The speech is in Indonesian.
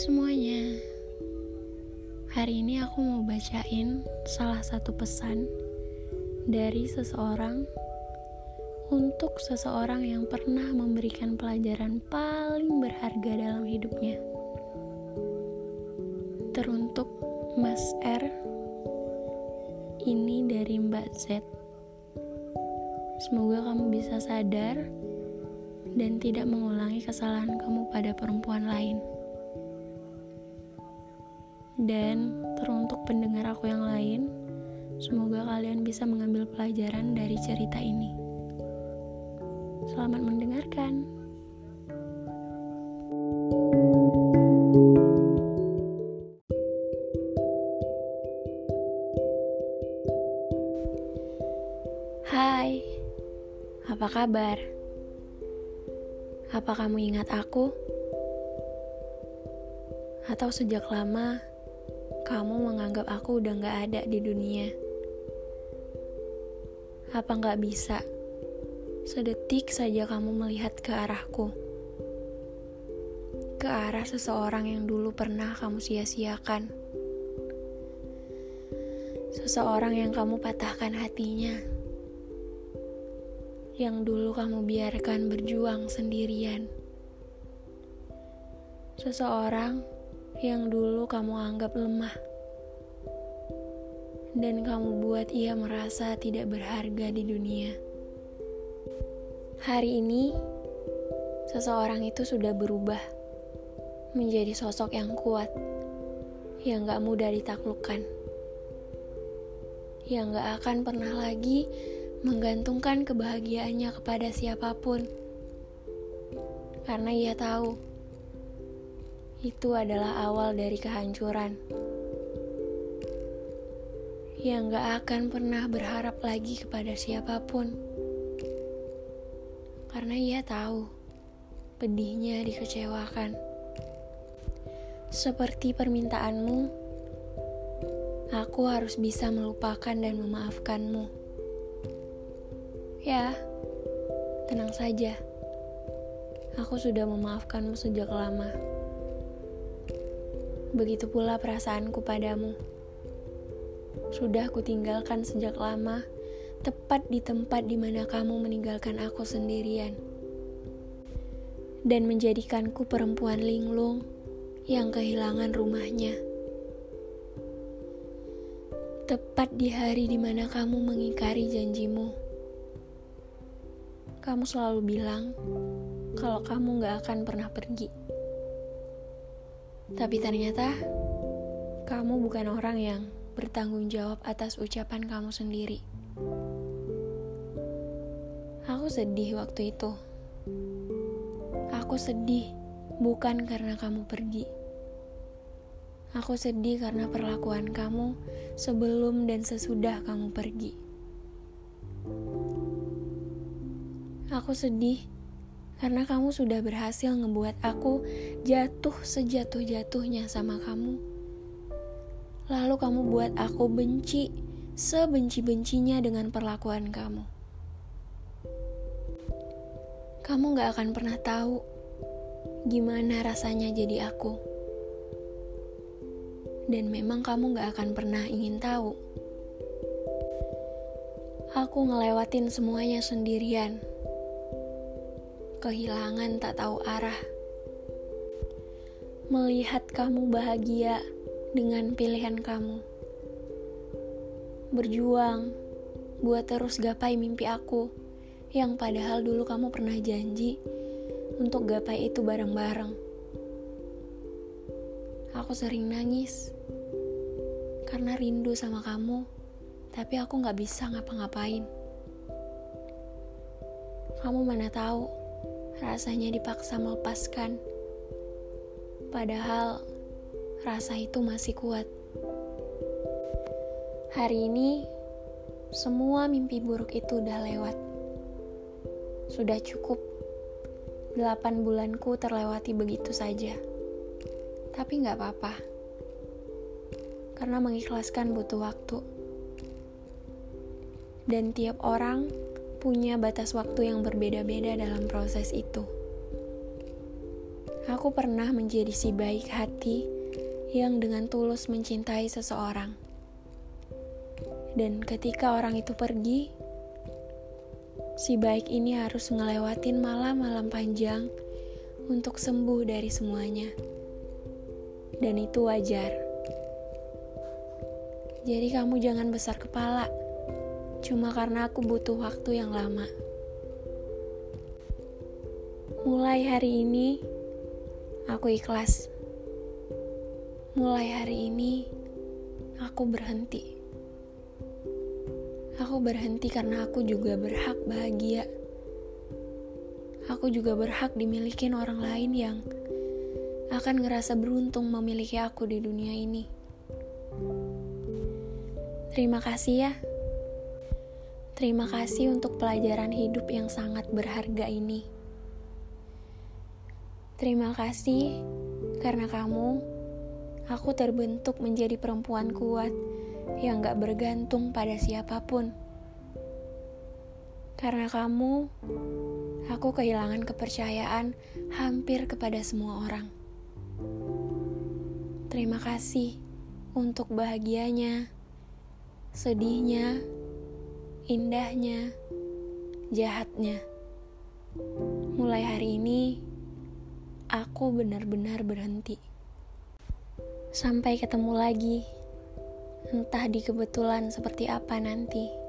semuanya. Hari ini aku mau bacain salah satu pesan dari seseorang untuk seseorang yang pernah memberikan pelajaran paling berharga dalam hidupnya. Teruntuk Mas R. Ini dari Mbak Z. Semoga kamu bisa sadar dan tidak mengulangi kesalahan kamu pada perempuan lain. Dan teruntuk pendengar aku yang lain, semoga kalian bisa mengambil pelajaran dari cerita ini. Selamat mendengarkan. Hai, apa kabar? Apa kamu ingat aku? Atau sejak lama kamu menganggap aku udah gak ada di dunia? Apa gak bisa sedetik saja kamu melihat ke arahku? Ke arah seseorang yang dulu pernah kamu sia-siakan. Seseorang yang kamu patahkan hatinya. Yang dulu kamu biarkan berjuang sendirian. Seseorang yang dulu kamu anggap lemah dan kamu buat ia merasa tidak berharga di dunia. Hari ini seseorang itu sudah berubah menjadi sosok yang kuat, yang gak mudah ditaklukkan, yang gak akan pernah lagi menggantungkan kebahagiaannya kepada siapapun, karena ia tahu itu adalah awal dari kehancuran. Yang gak akan pernah berharap lagi kepada siapapun. Karena ia tahu pedihnya dikecewakan. Seperti permintaanmu, aku harus bisa melupakan dan memaafkanmu. Ya, tenang saja. Aku sudah memaafkanmu sejak lama. Begitu pula perasaanku padamu. Sudah kutinggalkan sejak lama, tepat di tempat di mana kamu meninggalkan aku sendirian. Dan menjadikanku perempuan linglung yang kehilangan rumahnya. Tepat di hari di mana kamu mengingkari janjimu. Kamu selalu bilang kalau kamu gak akan pernah pergi. Tapi ternyata, kamu bukan orang yang bertanggung jawab atas ucapan kamu sendiri. Aku sedih waktu itu. Aku sedih bukan karena kamu pergi. Aku sedih karena perlakuan kamu sebelum dan sesudah kamu pergi. Aku sedih karena kamu sudah berhasil ngebuat aku jatuh sejatuh-jatuhnya sama kamu. Lalu kamu buat aku benci sebenci-bencinya dengan perlakuan kamu. Kamu gak akan pernah tahu gimana rasanya jadi aku. Dan memang kamu gak akan pernah ingin tahu. Aku ngelewatin semuanya sendirian. Kehilangan tak tahu arah. Melihat kamu bahagia dengan pilihan kamu. Berjuang buat terus gapai mimpi aku, yang padahal dulu kamu pernah janji untuk gapai itu bareng-bareng. Aku sering nangis karena rindu sama kamu, tapi aku gak bisa ngapa-ngapain. Kamu mana tahu rasanya dipaksa melepaskan. Padahal rasa itu masih kuat. Hari ini semua mimpi buruk itu udah lewat. Sudah cukup. 8 bulanku terlewati begitu saja. Tapi gak apa-apa. Karena mengikhlaskan butuh waktu. Dan tiap orang punya batas waktu yang berbeda-beda dalam proses itu. Aku pernah menjadi si baik hati yang dengan tulus mencintai seseorang. Dan ketika orang itu pergi, si baik ini harus ngelewatin malam-malam panjang untuk sembuh dari semuanya. Dan itu wajar. Jadi kamu jangan besar kepala, cuma karena aku butuh waktu yang lama. Mulai hari ini, aku ikhlas. Mulai hari ini, aku berhenti. Aku berhenti karena aku juga berhak bahagia. Aku juga berhak dimiliki orang lain yang akan ngerasa beruntung memiliki aku di dunia ini. Terima kasih ya. Terima kasih untuk pelajaran hidup yang sangat berharga ini. Terima kasih karena kamu, aku terbentuk menjadi perempuan kuat yang gak bergantung pada siapapun. Karena kamu, aku kehilangan kepercayaan hampir kepada semua orang. Terima kasih untuk bahagianya, sedihnya, indahnya, jahatnya. Mulai hari ini, aku benar-benar berhenti. Sampai ketemu lagi. Entah di kebetulan seperti apa nanti.